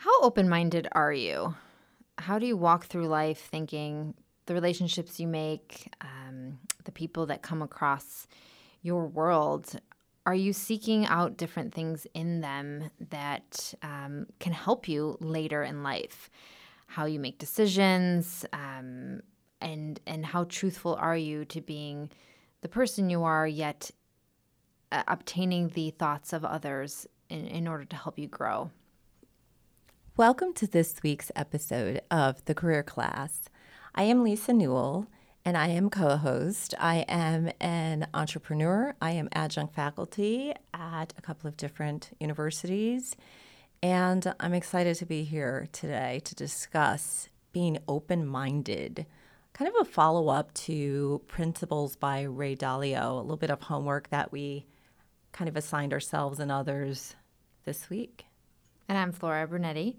How open-minded are you? How do you walk through life thinking the relationships you make, the people that come across your world, are you seeking out different things in them that can help you later in life? How you make decisions, and how truthful are you to being the person you are, yet obtaining the thoughts of others in order to help you grow? Welcome to this week's episode of The Career Class. I am Lisa Newell, and I am co-host. I am an entrepreneur. I am adjunct faculty at a couple of different universities, and I'm excited to be here today to discuss being open-minded, kind of a follow-up to Principles by Ray Dalio, a little bit of homework that we kind of assigned ourselves and others this week. And I'm Flora Brunetti,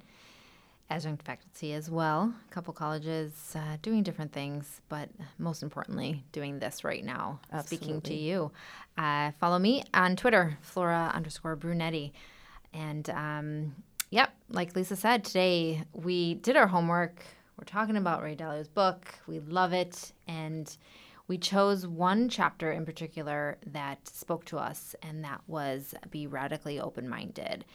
adjunct faculty as well, a couple colleges doing different things, but most importantly, doing this right now, Absolutely. Speaking to you. Follow me on Twitter, Flora_Brunetti. And yep, like Lisa said, today we did our homework. We're talking about Ray Dalio's book. We love it. And we chose one chapter in particular that spoke to us, and that was Be Radically Open-Minded.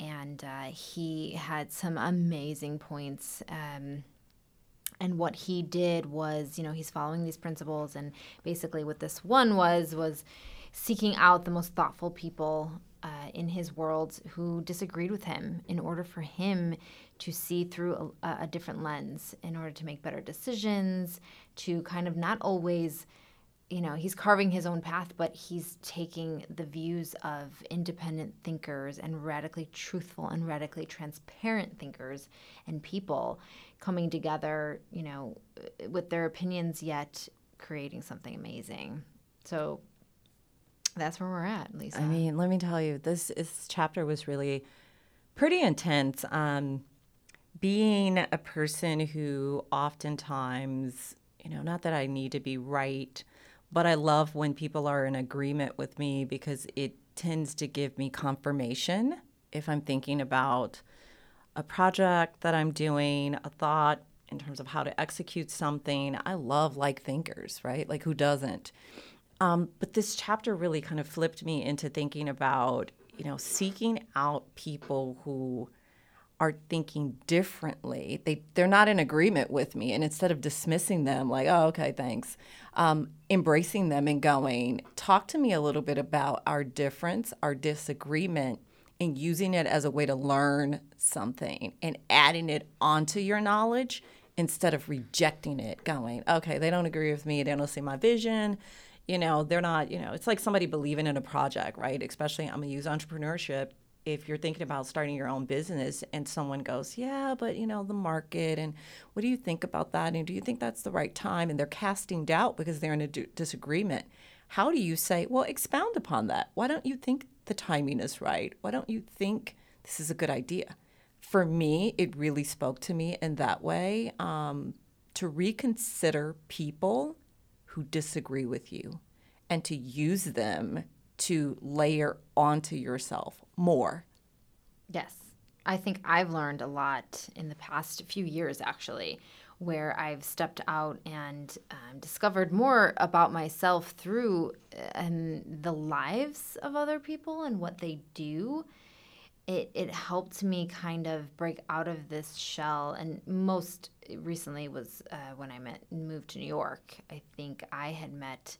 And he had some amazing points. And what he did was, you know, he's following these principles. And basically what this one was seeking out the most thoughtful people in his world who disagreed with him in order for him to see through a different lens, in order to make better decisions, to kind of not always, you know, he's carving his own path, but he's taking the views of independent thinkers and radically truthful and radically transparent thinkers and people coming together, you know, with their opinions, yet creating something amazing. So that's where we're at, Lisa. I mean, let me tell you, this chapter was really pretty intense. Being a person who oftentimes, you know, not that I need to be right, but I love when people are in agreement with me because it tends to give me confirmation. If I'm thinking about a project that I'm doing, a thought in terms of how to execute something, I love like thinkers, right? Like, who doesn't? But this chapter really kind of flipped me into thinking about, you know, seeking out people who are thinking differently. They're not in agreement with me. And instead of dismissing them like, oh, okay, thanks, embracing them and going, talk to me a little bit about our difference, our disagreement, and using it as a way to learn something and adding it onto your knowledge instead of rejecting it, going, okay, they don't agree with me. They don't see my vision. You know, they're not, you know, it's like somebody believing in a project, right? Especially I'm going to use entrepreneurship. If you're thinking about starting your own business and someone goes, yeah, but, you know, the market and what do you think about that? And do you think that's the right time? And they're casting doubt because they're in a disagreement. How do you say, well, expound upon that? Why don't you think the timing is right? Why don't you think this is a good idea? For me, it really spoke to me in that way, to reconsider people who disagree with you and to use them to layer onto yourself more. Yes. I think I've learned a lot in the past few years, actually, where I've stepped out and discovered more about myself through the lives of other people and what they do. It helped me kind of break out of this shell. And most recently was when I moved to New York. I think I had met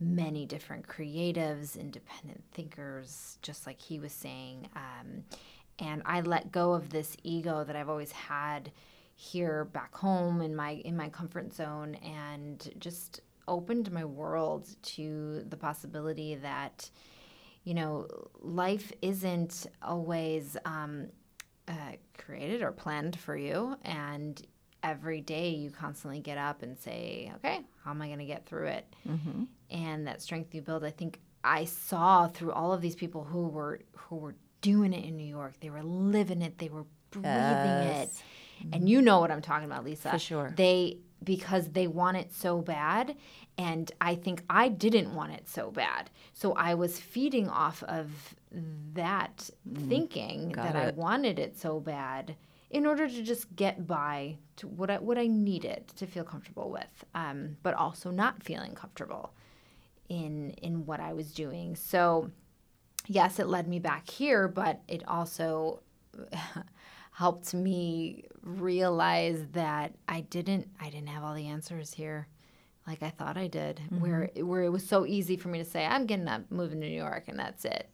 many different creatives, independent thinkers, just like he was saying. And I let go of this ego that I've always had here back home in my comfort zone, and just opened my world to the possibility that, you know, life isn't always created or planned for you. And every day you constantly get up and say, okay, how am I going to get through it? Mm-hmm. And that strength you build, I think I saw through all of these people who were doing it in New York. They were living it. They were breathing it. Mm-hmm. And you know what I'm talking about, Lisa. For sure. They because they want it so bad, and I think I didn't want it so bad. So I was feeding off of that thinking that I wanted it so bad in order to just get by to what I needed to feel comfortable with, but also not feeling comfortable in what I was doing. So yes, it led me back here, but it also helped me realize that I didn't have all the answers here like I thought I did, mm-hmm. where it was so easy for me to say, I'm getting up, moving to New York, and that's it.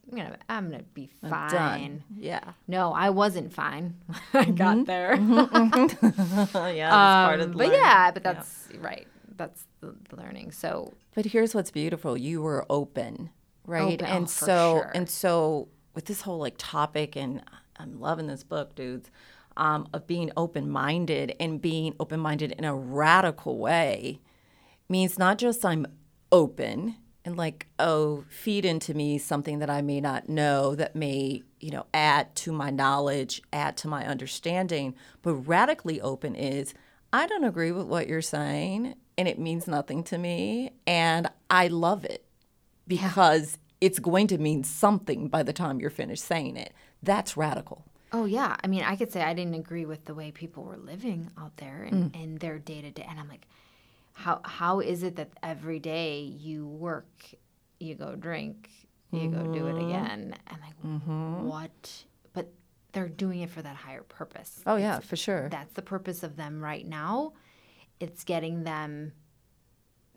I'm gonna be fine. I'm done. Yeah. No, I wasn't fine when I got there. Yeah, that's part of the learning. But that's right. That's the learning. So, but here's what's beautiful: you were open, right? Open. And so with this whole topic, and I'm loving this book, dudes, of being open-minded, and being open-minded in a radical way. Means not just I'm open and feed into me something that I may not know that may, add to my knowledge, add to my understanding, but radically open is I don't agree with what you're saying and it means nothing to me and I love it because it's going to mean something by the time you're finished saying it. That's radical. Oh, yeah. I mean, I could say I didn't agree with the way people were living out there and their day-to-day, and I'm like, How is it that every day you work, you go drink, you go do it again? And what? But they're doing it for that higher purpose. Oh, yeah, for sure. That's the purpose of them right now. It's getting them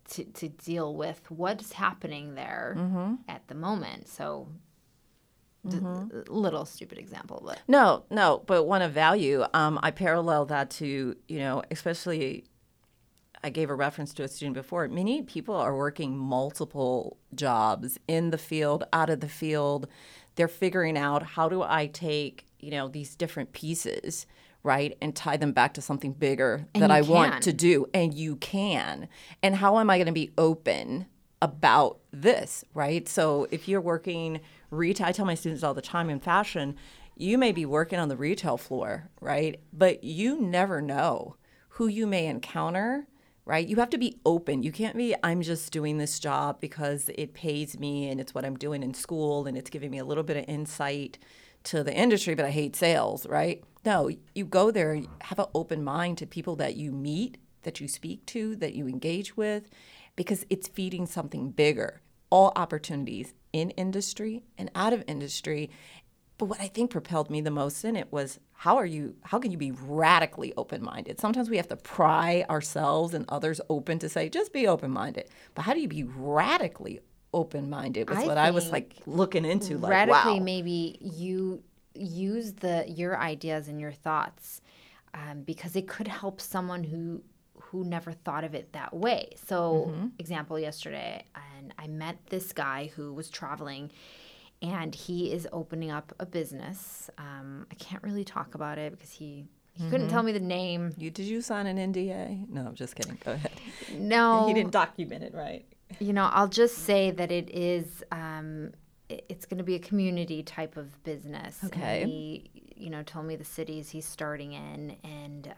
to deal with what's happening there at the moment. So little stupid example. But. No, but one of value. I parallel that to, especially – I gave a reference to a student before. Many people are working multiple jobs in the field, out of the field. They're figuring out how do I take, these different pieces, right, and tie them back to something bigger that I want to do. And you can. And how am I going to be open about this, right? So if you're working retail, I tell my students all the time in fashion, you may be working on the retail floor, right? But you never know who you may encounter. Right? You have to be open. You can't be, I'm just doing this job because it pays me and it's what I'm doing in school and it's giving me a little bit of insight to the industry, but I hate sales, right? No, you go there, have an open mind to people that you meet, that you speak to, that you engage with, because it's feeding something bigger. All opportunities in industry and out of industry. But what I think propelled me the most in it was how can you be radically open-minded? Sometimes we have to pry ourselves and others open to say, just be open-minded. But how do you be radically open-minded was what I was looking into. Radically, maybe you use your ideas and your thoughts because it could help someone who never thought of it that way. So example yesterday, and I met this guy who was traveling. And he is opening up a business. I can't really talk about it because he couldn't tell me the name. Did you sign an NDA? No, I'm just kidding. Go ahead. No. He didn't document it, right? I'll just say that it is it's going to be a community type of business. Okay. And he, told me the cities he's starting in. And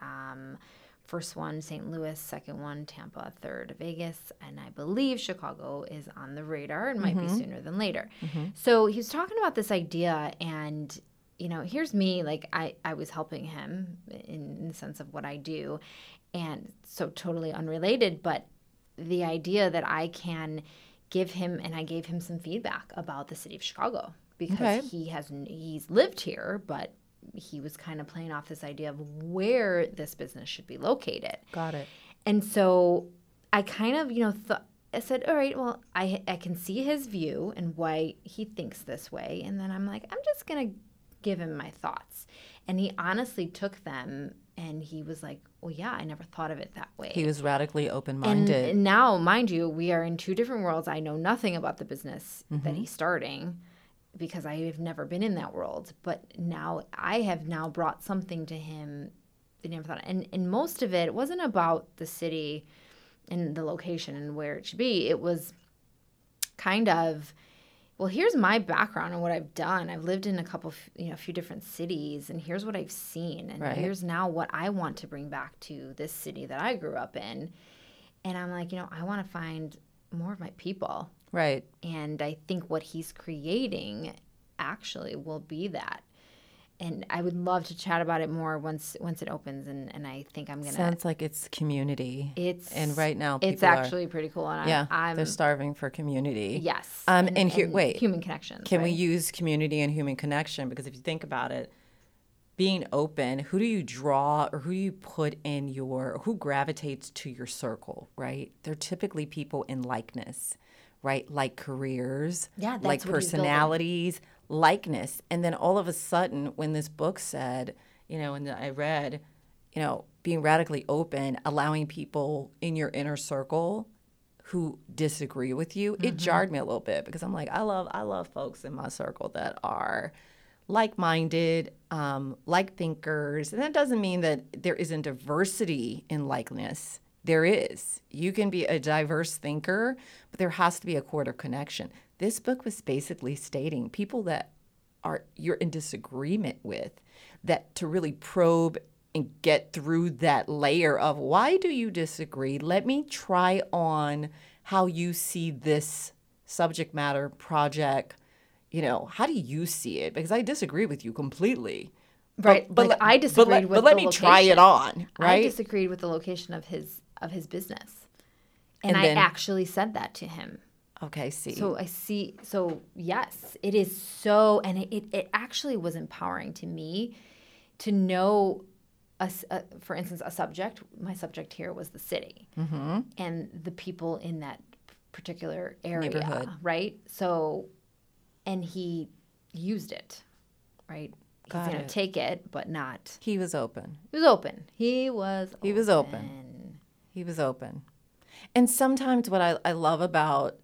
first one, St. Louis, second one, Tampa, third, Vegas, and I believe Chicago is on the radar and might be sooner than later. So he was talking about this idea and, here's me, I was helping him in the sense of what I do, and so totally unrelated, but the idea that I can give him, and I gave him some feedback about the city of Chicago because he's lived here, but he was kind of playing off this idea of where this business should be located. Got it. And so I kind of, I said, all right, well, I can see his view and why he thinks this way. And then I'm like, I'm just going to give him my thoughts. And he honestly took them and he was like, well, yeah, I never thought of it that way. He was radically open-minded. And now, mind you, we are in two different worlds. I know nothing about the business that he's starting, because I have never been in that world. But now I have now brought something to him that he never thought of. And most of it wasn't about the city and the location and where it should be. It was kind of well, here's my background and what I've done. I've lived in a few different cities, and here's what I've seen. And here's now what I want to bring back to this city that I grew up in. And I'm like, I want to find more of my people. Right. And I think what he's creating actually will be that. And I would love to chat about it more once it opens, and I think I'm going to... Sounds like it's community. And right now people It's actually pretty cool. And they're starving for community. Yes. And human connections. Can we use community and human connection? Because if you think about it, being open, who do you draw or who do you put in who gravitates to your circle, right? They're typically people in likeness, right? Like careers, like personalities. Likeness. And then all of a sudden, when this book said, and I read, being radically open, allowing people in your inner circle who disagree with you, mm-hmm. It jarred me a little bit, because I'm like, I love folks in my circle that are like-minded, like thinkers. And that doesn't mean that there isn't diversity in likeness. There is. You can be a diverse thinker, but there has to be a core of connection. This book was basically stating people that you're in disagreement with, that to really probe and get through that layer of why do you disagree? Let me try on how you see this subject matter project. How do you see it? Because I disagree with you completely. Right. But I disagreed with the location. But let me try it on, right? I disagreed with the location of his business. And I actually said that to him. Okay, see. So I see. So yes, it is so, and it actually was empowering to me to know, for instance, a subject. My subject here was the city, mm-hmm. and the people in that particular area, right? So, and he used it, right? He's going to take it, but not. He was open. He was open. He was open. And sometimes what I love about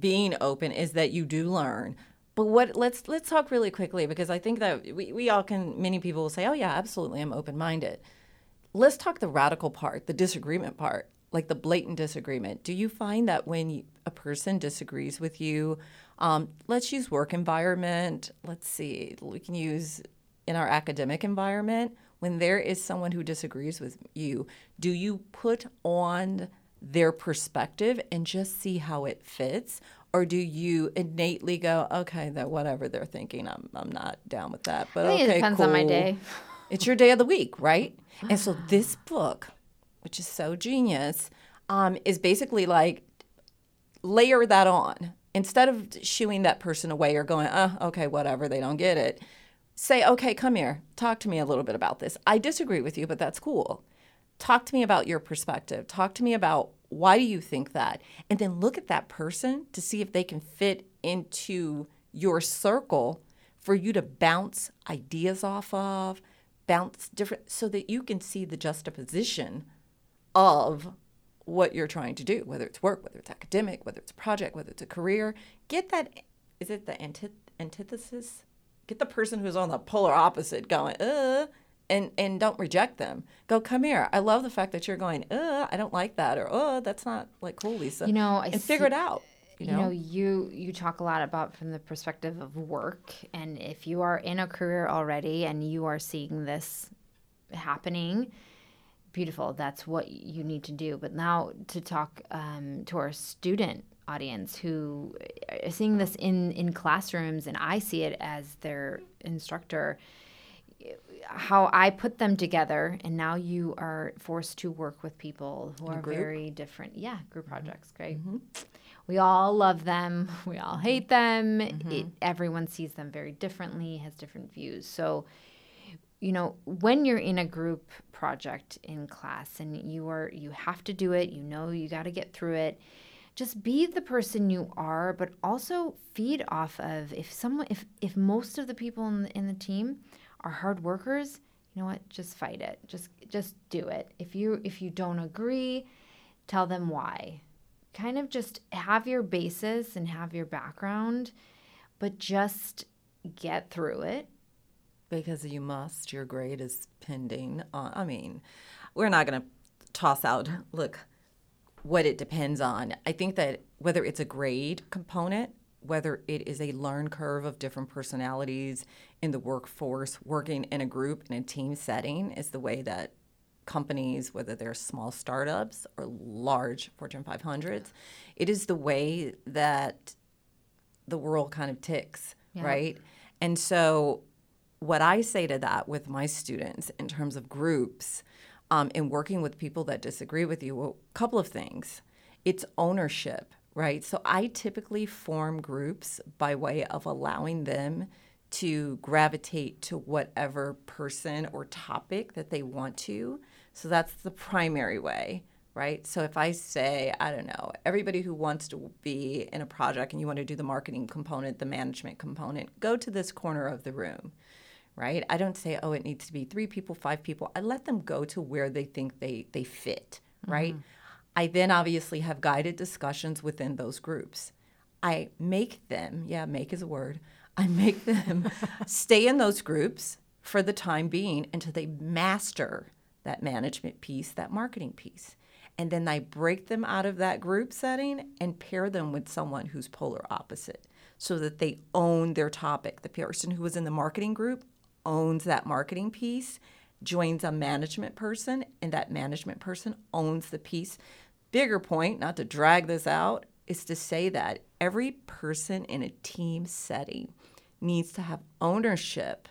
being open is that you do learn. But let's talk really quickly, because I think that we all can, many people will say, oh yeah, absolutely, I'm open-minded. Let's talk the radical part, the disagreement part, like the blatant disagreement. Do you find that when a person disagrees with you, let's use work environment, let's see, we can use in our academic environment, when there is someone who disagrees with you, do you put on their perspective and just see how it fits? Or do you innately go, okay, that whatever they're thinking, I'm not down with that. But I think it depends on my day. It's your day of the week, right? And so this book, which is so genius, is basically like layer that on. Instead of shooing that person away or going, okay, whatever, they don't get it. Say, okay, come here. Talk to me a little bit about this. I disagree with you, but that's cool. Talk to me about your perspective. Talk to me about why do you think that? And then look at that person to see if they can fit into your circle for you to bounce ideas off of, bounce different, so that you can see the juxtaposition of what you're trying to do, whether it's work, whether it's academic, whether it's a project, whether it's a career. Get that, is it the antithesis? Get the person who's on the polar opposite going, And don't reject them. Go, come here. I love the fact that you're going, I don't like that, or that's not like cool, Lisa. Figure it out. You talk a lot about from the perspective of work, and if you are in a career already and you are seeing this happening, beautiful. That's what you need to do. But now to talk to our student audience who are seeing this in classrooms, and I see it as their instructor. How I put them together, and now you are forced to work with people who are very different. Yeah, group projects, great. Mm-hmm. We all love them. We all hate them. Mm-hmm. Everyone sees them very differently, has different views. So, when you're in a group project in class and you have to do it, you got to get through it. Just be the person you are, but also feed off of if most of the people in the team are hard workers, you know what? Just fight it. Just do it. If you don't agree, tell them why. Kind of just have your basis and have your background, but just get through it. Because you must. Your grade is pending. We're not going to toss out, look, what it depends on. I think that whether it's a grade component whether it is a learn curve of different personalities in the workforce, working in a group, in a team setting is the way that companies, whether they're small startups or large Fortune 500s, it is the way that the world kind of ticks, right? And so what I say to that with my students in terms of groups and working with people that disagree with you, well, a couple of things. It's ownership, right? So I typically form groups by way of allowing them to gravitate to whatever person or topic that they want to. So that's the primary way, right? So if I say, I don't know, everybody who wants to be in a project and you want to do the marketing component, the management component, go to this corner of the room, right? I don't say, oh, it needs to be 3 people, 5 people. I let them go to where they think they fit, right? I then obviously have guided discussions within those groups. I make them, make is a word, I make them stay in those groups for the time being until they master that management piece, that marketing piece. And then I break them out of that group setting and pair them with someone who's polar opposite so that they own their topic. The person who was in the marketing group owns that marketing piece, joins a management person, and that management person owns the piece. Bigger point, not to drag this out, is to say that every person in a team setting needs to have ownership,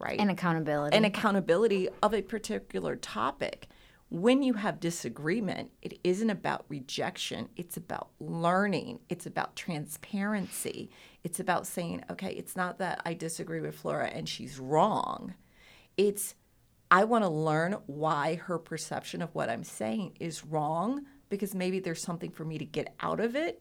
right? And accountability. And accountability of a particular topic. When you have disagreement, it isn't about rejection. It's about learning. It's about transparency. It's about saying, okay, it's not that I disagree with Flora and she's wrong. It's I want to learn why her perception of what I'm saying is wrong, because maybe there's something for me to get out of it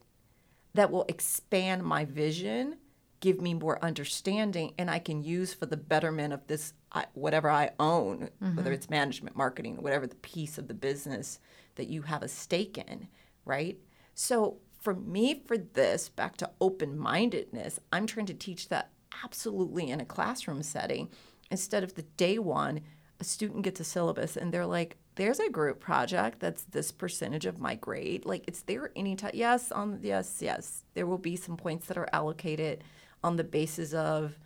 that will expand my vision, give me more understanding, and I can use for the betterment of this, whatever I own, whether it's management, marketing, whatever the piece of the business that you have a stake in, right? So for me, for this, back to open-mindedness, I'm trying to teach that absolutely in a classroom setting. Instead of the day one, a student gets a syllabus and they're like, there's a group project that's this percentage of my grade. Like, is there any time? Yes. There will be some points that are allocated on the basis of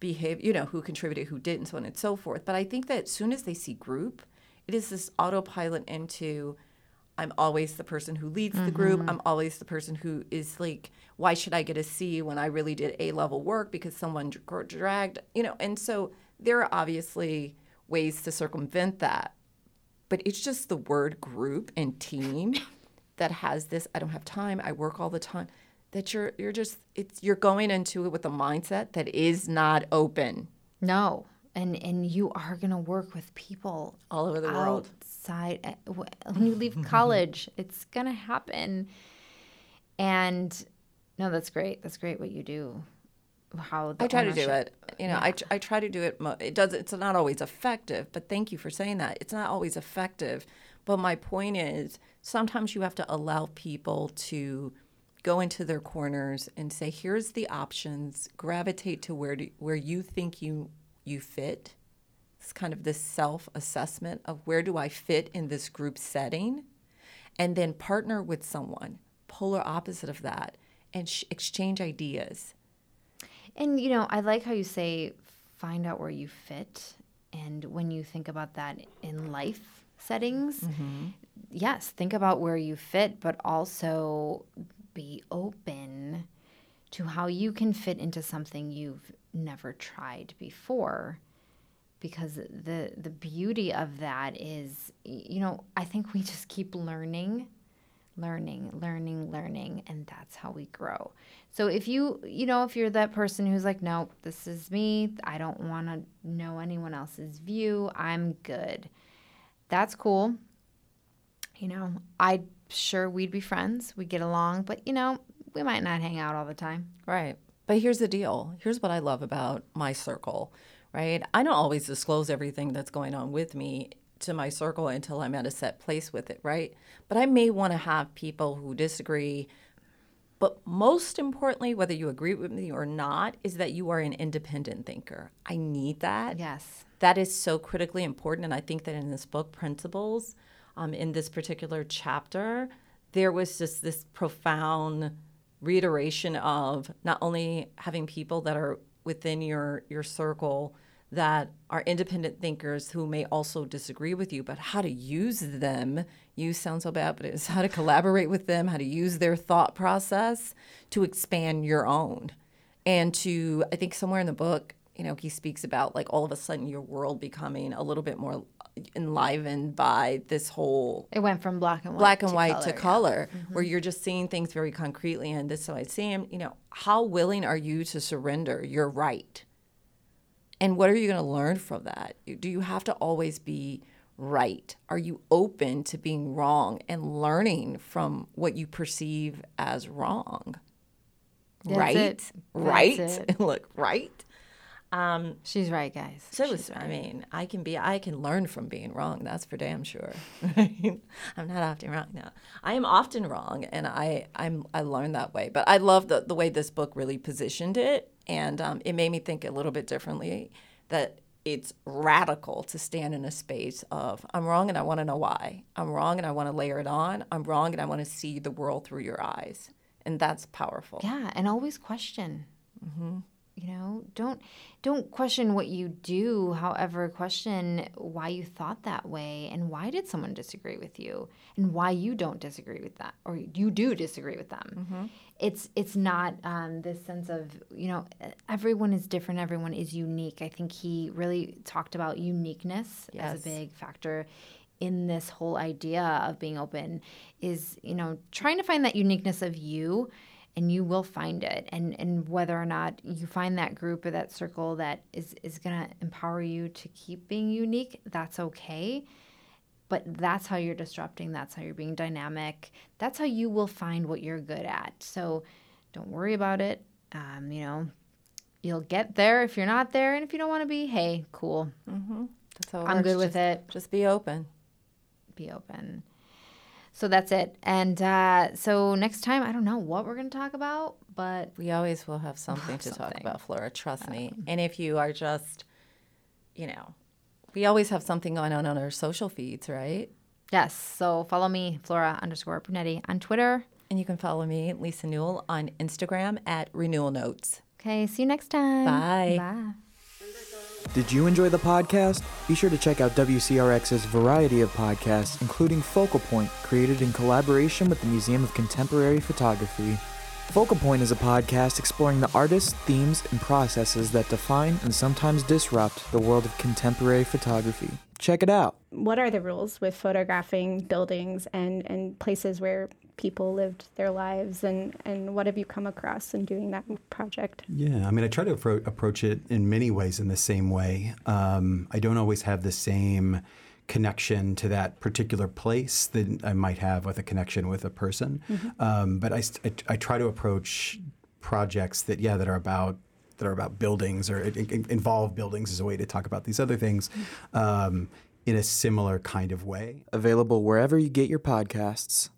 behavior, you know, who contributed, who didn't, so on and so forth. But I think that as soon as they see group, it is this autopilot into I'm always the person who leads the group. I'm always the person who is like, why should I get a C when I really did A-level work because someone dragged, you know? And so there are obviously ways to circumvent that. But it's just the word group and team that has this, I don't have time, I work all the time, that you're just, it's you're going into it with a mindset that is not open. No. And you are going to work with people all over the world. Outside. When you leave college, it's going to happen. And no, that's great. That's great what you do. How I try to do it. You know, I try to do it. It's not always effective, but thank you for saying that. It's not always effective. But my point is sometimes you have to allow people to go into their corners and say, here's the options. Gravitate to where you think you fit. It's kind of this self-assessment of where do I fit in this group setting, and then partner with someone, polar opposite of that, and exchange ideas. And, you know, I like how you say find out where you fit. And when you think about that in life settings, yes, think about where you fit, but also be open to how you can fit into something you've never tried before. Because the beauty of that is, you know, I think we just keep learning, and that's how we grow. So if you're that person who's like, no, this is me, I don't want to know anyone else's view, I'm good, that's cool. You know, I'm sure we'd be friends, we'd get along, but, you know, we might not hang out all the time. Right. But here's the deal. Here's what I love about my circle, right? I don't always disclose everything that's going on with me to my circle until I'm at a set place with it, right? But I may want to have people who disagree. But most importantly, whether you agree with me or not, is that you are an independent thinker. I need that. Yes. That is so critically important. And I think that in this book, Principles, in this particular chapter, there was just this profound reiteration of not only having people that are within your circle that are independent thinkers who may also disagree with you, but how to use them. Use sounds so bad, but it's how to collaborate with them, how to use their thought process to expand your own. And to, I think somewhere in the book, you know, he speaks about like all of a sudden your world becoming a little bit more enlivened by this whole. It went from black and white to color, yeah. Mm-hmm. Where you're just seeing things very concretely. And this, so I see him, you know, how willing are you to surrender your right? And what are you going to learn from that? Do you have to always be right? Are you open to being wrong and learning from what you perceive as wrong? That's right? It. Right? That's it. Look, right? She's right, guys. So right. I mean, I can learn from being wrong. That's for damn sure. I'm not often wrong now. I am often wrong, and I learn that way. But I love the way this book really positioned it, and it made me think a little bit differently. That it's radical to stand in a space of I'm wrong, and I want to know why. I'm wrong, and I want to layer it on. I'm wrong, and I want to see the world through your eyes, and that's powerful. Yeah, and always question. Mm-hmm. You know, don't question what you do. However, question why you thought that way and why did someone disagree with you and why you don't disagree with that or you do disagree with them. Mm-hmm. It's not this sense of, you know, everyone is different. Everyone is unique. I think he really talked about uniqueness yes. as a big factor in this whole idea of being open is, you know, trying to find that uniqueness of you. And you will find it. And whether or not you find that group or that circle that is going to empower you to keep being unique, that's okay. But that's how you're disrupting. That's how you're being dynamic. That's how you will find what you're good at. So don't worry about it. You know, you'll get there if you're not there. And if you don't want to be, hey, cool. Mm-hmm. That's how I'm good with it. Just be open. Be open. So that's it. And so next time, I don't know what we're going to talk about, but... We always will have something to talk about, Flora. Trust me. And if you are just, you know, we always have something going on our social feeds, right? Yes. So follow me, Flora_Brunetti on Twitter. And you can follow me, Lisa Newell, on Instagram @RenewalNotes. Okay. See you next time. Bye. Bye. Did you enjoy the podcast? Be sure to check out WCRX's variety of podcasts, including Focal Point, created in collaboration with the Museum of Contemporary Photography. Focal Point is a podcast exploring the artists, themes, and processes that define and sometimes disrupt the world of contemporary photography. Check it out. What are the rules with photographing buildings and places where people lived their lives, and what have you come across in doing that project? Yeah, I mean, I try to approach it in many ways in the same way. I don't always have the same connection to that particular place that I might have with a connection with a person. Mm-hmm. But I try to approach projects that, yeah, that are about buildings or involve buildings as a way to talk about these other things in a similar kind of way. Available wherever you get your podcasts.